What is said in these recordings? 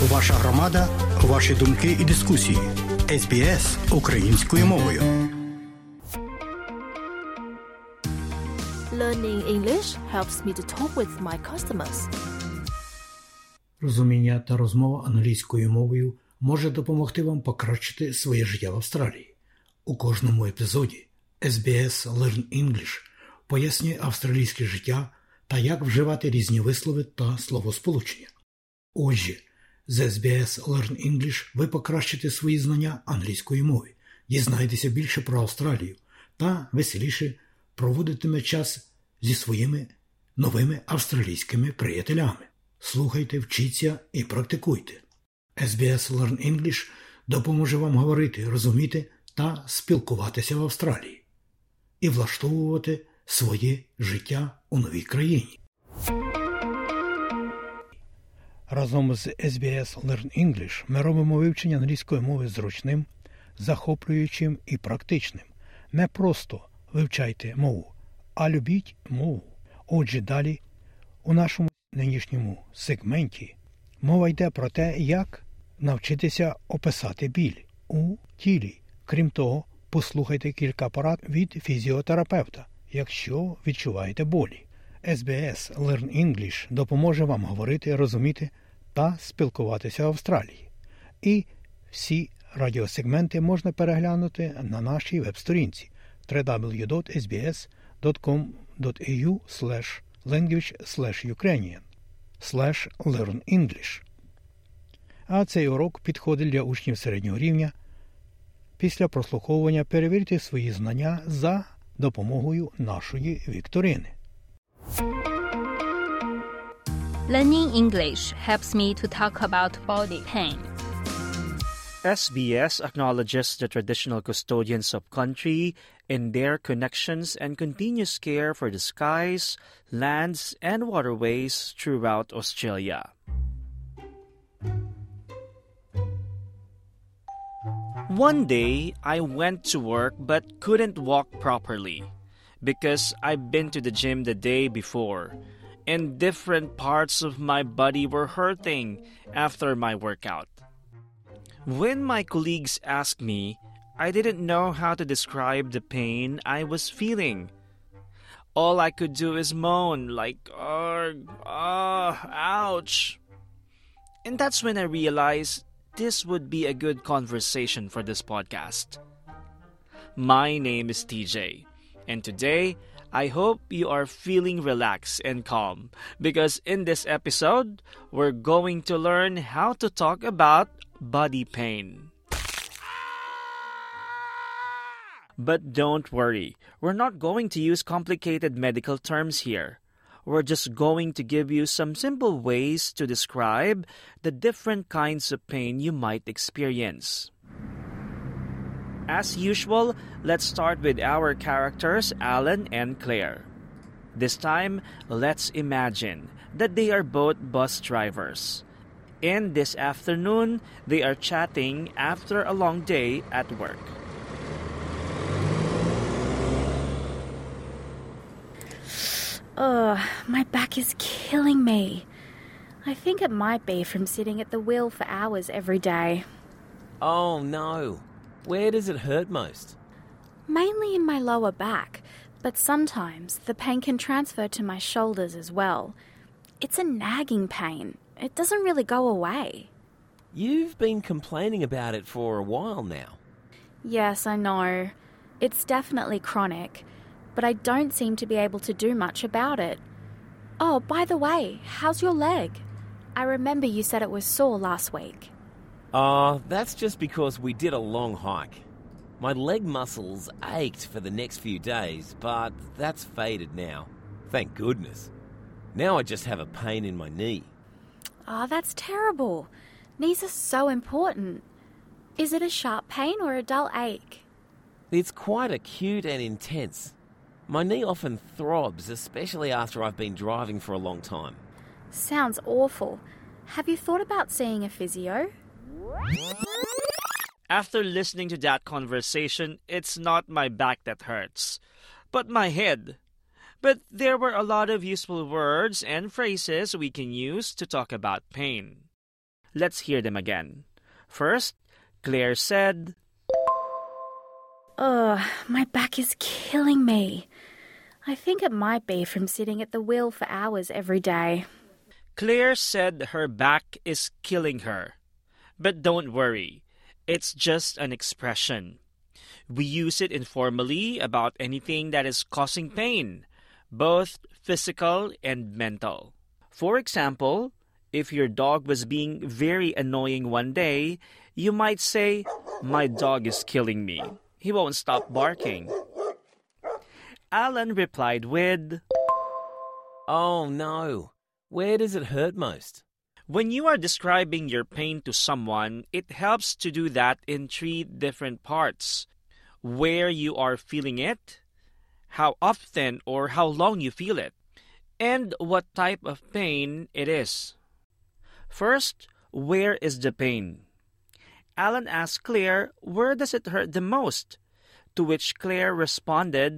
Ваша громада, ваші думки і дискусії. SBS українською мовою. Learning English helps me to talk with my customers. Розуміння та розмова англійською мовою може допомогти вам покращити своє життя в Австралії. У кожному епізоді SBS Learn English пояснює австралійське життя та як вживати різні вислови та словосполучення. Отже, з SBS Learn English ви покращите свої знання англійської мови, дізнаєтеся більше про Австралію та веселіше проводитиме час зі своїми новими австралійськими приятелями. Слухайте, вчіться і практикуйте. SBS Learn English допоможе вам говорити, розуміти та спілкуватися в Австралії і влаштовувати своє життя у новій країні. Разом з SBS Learn English ми робимо вивчення англійської мови зручним, захоплюючим і практичним. Не просто вивчайте мову, а любіть мову. Отже, далі у нашому нинішньому сегменті мова йде про те, як навчитися описати біль у тілі. Крім того, послухайте кілька порад від фізіотерапевта, якщо відчуваєте болі. SBS Learn English допоможе вам говорити, розуміти та спілкуватися в Австралії. І всі радіосегменти можна переглянути на нашій веб-сторінці www.sbs.com.au/language/ukrainian/learnenglish. А цей урок підходить для учнів середнього рівня. Після прослуховування перевірте свої знання за допомогою нашої вікторини. Learning English helps me to talk about body pain. SBS acknowledges the traditional custodians of country in their connections and continuous care for the skies, lands, and waterways throughout Australia. One day, I went to work but couldn't walk properly because I've been to the gym the day before, and different parts of my body were hurting after my workout. When my colleagues asked me, I didn't know how to describe the pain I was feeling. All I could do is moan like, ouch. And that's when I realized this would be a good conversation for this podcast. My name is TJ, and today I hope you are feeling relaxed and calm because in this episode, we're going to learn how to talk about body pain. But don't worry, we're not going to use complicated medical terms here. We're just going to give you some simple ways to describe the different kinds of pain you might experience. As usual, let's start with our characters, Alan and Claire. This time, let's imagine that they are both bus drivers. And this afternoon, they are chatting after a long day at work. My back is killing me. I think it might be from sitting at the wheel for hours every day. Oh no. Where does it hurt most? Mainly in my lower back, but sometimes the pain can transfer to my shoulders as well. It's a nagging pain. It doesn't really go away. You've been complaining about it for a while now. Yes, I know. It's definitely chronic, but I don't seem to be able to do much about it. Oh, by the way, how's your leg? I remember you said it was sore last week. That's just because we did a long hike. My leg muscles ached for the next few days, but that's faded now. Thank goodness. Now I just have a pain in my knee. Oh, that's terrible. Knees are so important. Is it a sharp pain or a dull ache? It's quite acute and intense. My knee often throbs, especially after I've been driving for a long time. Sounds awful. Have you thought about seeing a physio? After listening to that conversation, it's not my back that hurts, but my head. But there were a lot of useful words and phrases we can use to talk about pain. Let's hear them again. First, Claire said, "Ugh, my back is killing me. I think it might be from sitting at the wheel for hours every day." Claire said her back is killing her. But don't worry, it's just an expression. We use it informally about anything that is causing pain, both physical and mental. For example, if your dog was being very annoying one day, you might say, "My dog is killing me. He won't stop barking." Alan replied with, "Oh no, where does it hurt most?" When you are describing your pain to someone, it helps to do that in three different parts: where you are feeling it, how often or how long you feel it, and what type of pain it is. First, where is the pain? Alan asked Claire, "Where does it hurt the most?" To which Claire responded,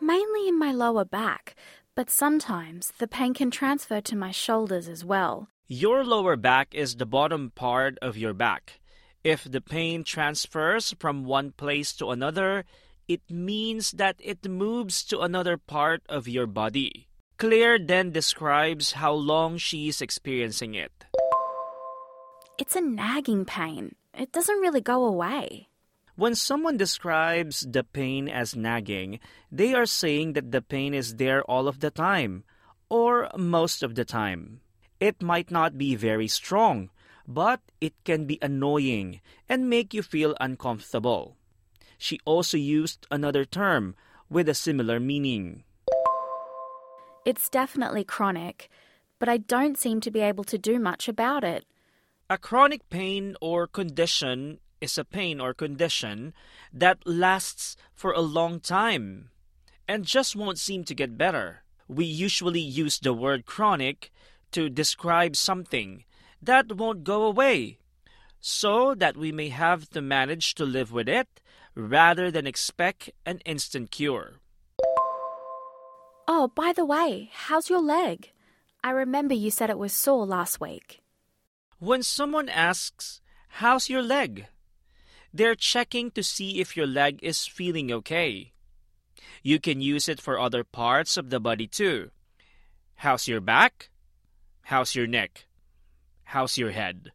"Mainly in my lower back, but sometimes the pain can transfer to my shoulders as well." Your lower back is the bottom part of your back. If the pain transfers from one place to another, it means that it moves to another part of your body. Claire then describes how long she is experiencing it. "It's a nagging pain. It doesn't really go away." When someone describes the pain as nagging, they are saying that the pain is there all of the time, or most of the time. It might not be very strong, but it can be annoying and make you feel uncomfortable. She also used another term with a similar meaning. "It's definitely chronic, but I don't seem to be able to do much about it." A chronic pain or condition is a pain or condition that lasts for a long time and just won't seem to get better. We usually use the word chronic to describe something that won't go away, so that we may have to manage to live with it rather than expect an instant cure. "Oh, by the way, how's your leg? I remember you said it was sore last week." When someone asks, "How's your leg?" they're checking to see if your leg is feeling okay. You can use it for other parts of the body too. How's your back? How's your neck? How's your head?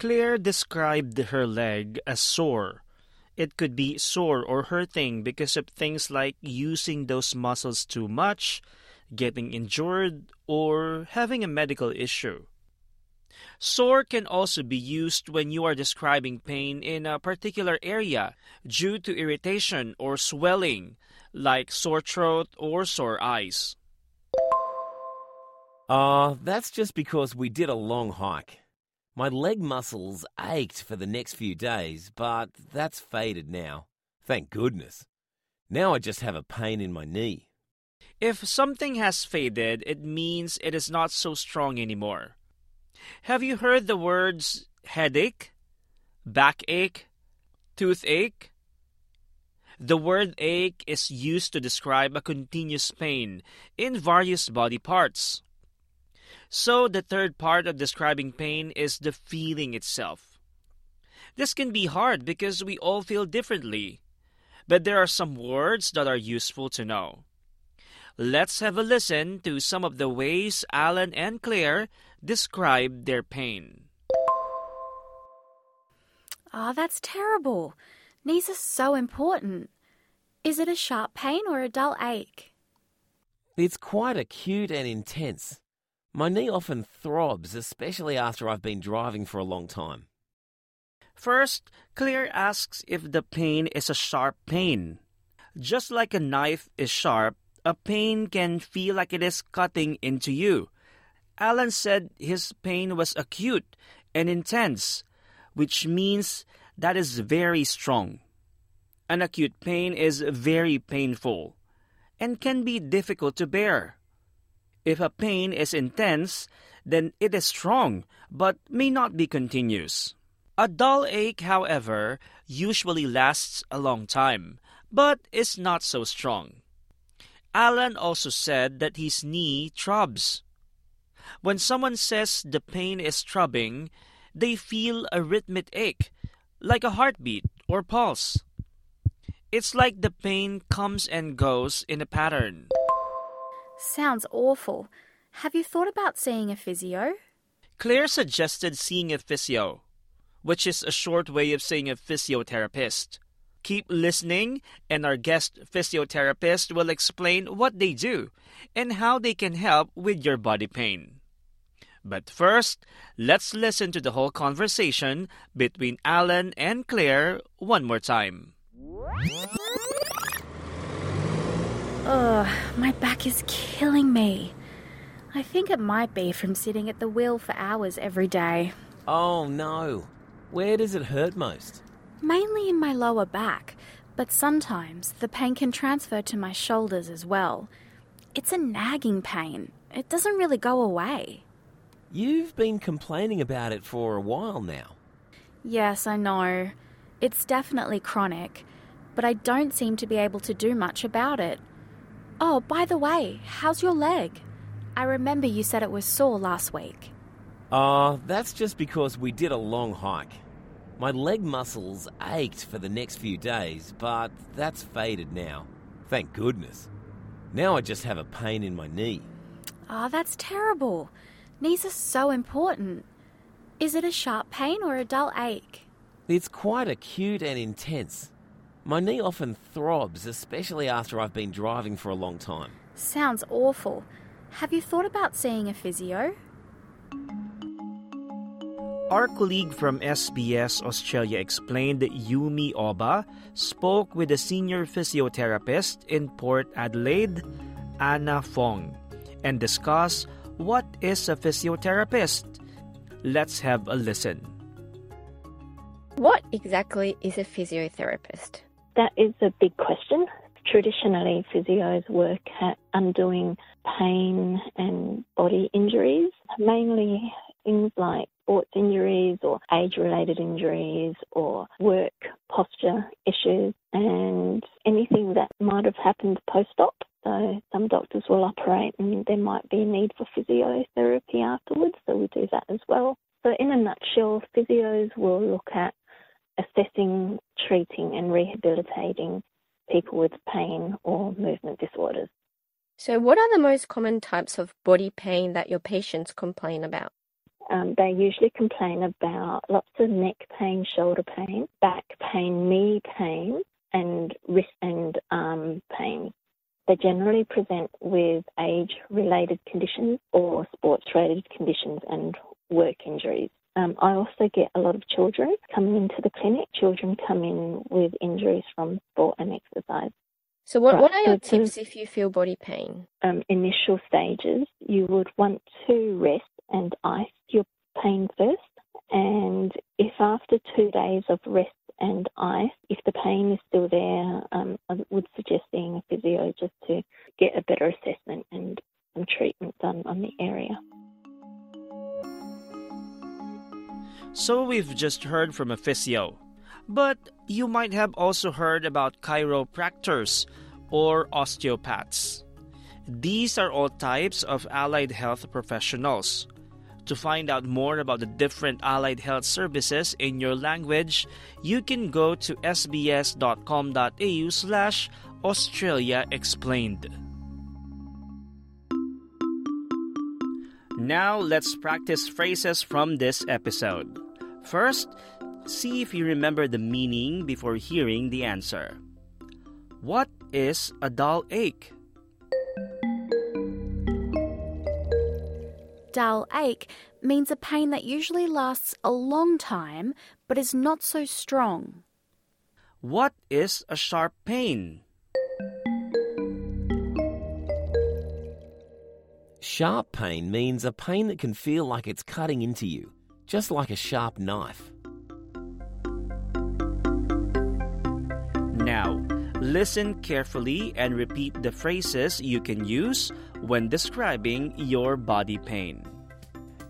Claire described her leg as sore. It could be sore or hurting because of things like using those muscles too much, getting injured, or having a medical issue. Sore can also be used when you are describing pain in a particular area due to irritation or swelling, like sore throat or sore eyes. That's just because we did a long hike. My leg muscles ached for the next few days, but that's faded now. Thank goodness. Now I just have a pain in my knee." If something has faded, it means it is not so strong anymore. Have you heard the words headache, backache, toothache? The word ache is used to describe a continuous pain in various body parts. So the third part of describing pain is the feeling itself. This can be hard because we all feel differently, but there are some words that are useful to know. Let's have a listen to some of the ways Alan and Claire describe their pain. "Oh, that's terrible. Knees are so important. Is it a sharp pain or a dull ache?" "It's quite acute and intense. My knee often throbs, especially after I've been driving for a long time." First, Claire asks if the pain is a sharp pain. Just like a knife is sharp, a pain can feel like it is cutting into you. Alan said his pain was acute and intense, which means that is very strong. An acute pain is very painful and can be difficult to bear. If a pain is intense, then it is strong but may not be continuous. A dull ache, however, usually lasts a long time but is not so strong. Alan also said that his knee throbs. When someone says the pain is throbbing, they feel a rhythmic ache, like a heartbeat or pulse. It's like the pain comes and goes in a pattern. Sounds awful. Have you thought about seeing a physio? Claire suggested seeing a physio, which is a short way of saying a physiotherapist. Keep listening, and our guest physiotherapist will explain what they do and how they can help with your body pain. But first, let's listen to the whole conversation between Alan and Claire one more time. Oh, my back is killing me. I think it might be from sitting at the wheel for hours every day. Oh no. Where does it hurt most? Mainly in my lower back, but sometimes the pain can transfer to my shoulders as well. It's a nagging pain. It doesn't really go away. You've been complaining about it for a while now. Yes, I know. It's definitely chronic, but I don't seem to be able to do much about it. Oh, by the way, how's your leg? I remember you said it was sore last week. That's just because we did a long hike. My leg muscles ached for the next few days, but that's faded now. Thank goodness. Now I just have a pain in my knee. Oh, that's terrible. Knees are so important. Is it a sharp pain or a dull ache? It's quite acute and intense. My knee often throbs, especially after I've been driving for a long time. Sounds awful. Have you thought about seeing a physio? Our colleague from SBS Australia explained that Yumi Oba spoke with a senior physiotherapist in Port Adelaide, Anna Fong, and discussed what is a physiotherapist. Let's have a listen. What exactly is a physiotherapist? That is a big question. Traditionally, physios work at undoing pain and body injuries, mainly things like sports injuries or age-related injuries or work posture issues and anything that might have happened post-op. So some doctors will operate and there might be a need for physiotherapy afterwards, so we do that as well. So in a nutshell, physios will look at assessing, treating and rehabilitating people with pain or movement disorders. So what are the most common types of body pain that your patients complain about? They usually complain about lots of neck pain, shoulder pain, back pain, knee pain, and wrist and arm pain. They generally present with age-related conditions or sports-related conditions and work injuries. I also get a lot of children coming into the clinic. Children come in with injuries from sport and exercise. So what are your tips if you feel body pain? Initial stages, you would want to rest and ice your pain first. And if after 2 days of rest and ice, if the pain is still there, I would suggest seeing a physio just to get a better assessment and some treatment done on the area. So we've just heard from a physio. But you might have also heard about chiropractors or osteopaths. These are all types of allied health professionals. To find out more about the different allied health services in your language, you can go to sbs.com.au/Australia Explained. Now let's practice phrases from this episode. First, see if you remember the meaning before hearing the answer. What is a dull ache? Dull ache means a pain that usually lasts a long time but is not so strong. What is a sharp pain? Sharp pain means a pain that can feel like it's cutting into you, just like a sharp knife. Now, listen carefully and repeat the phrases you can use when describing your body pain.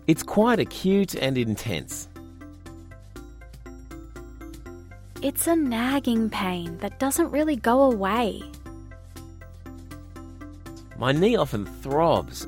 It's quite acute and intense. It's a nagging pain that doesn't really go away. My knee often throbs.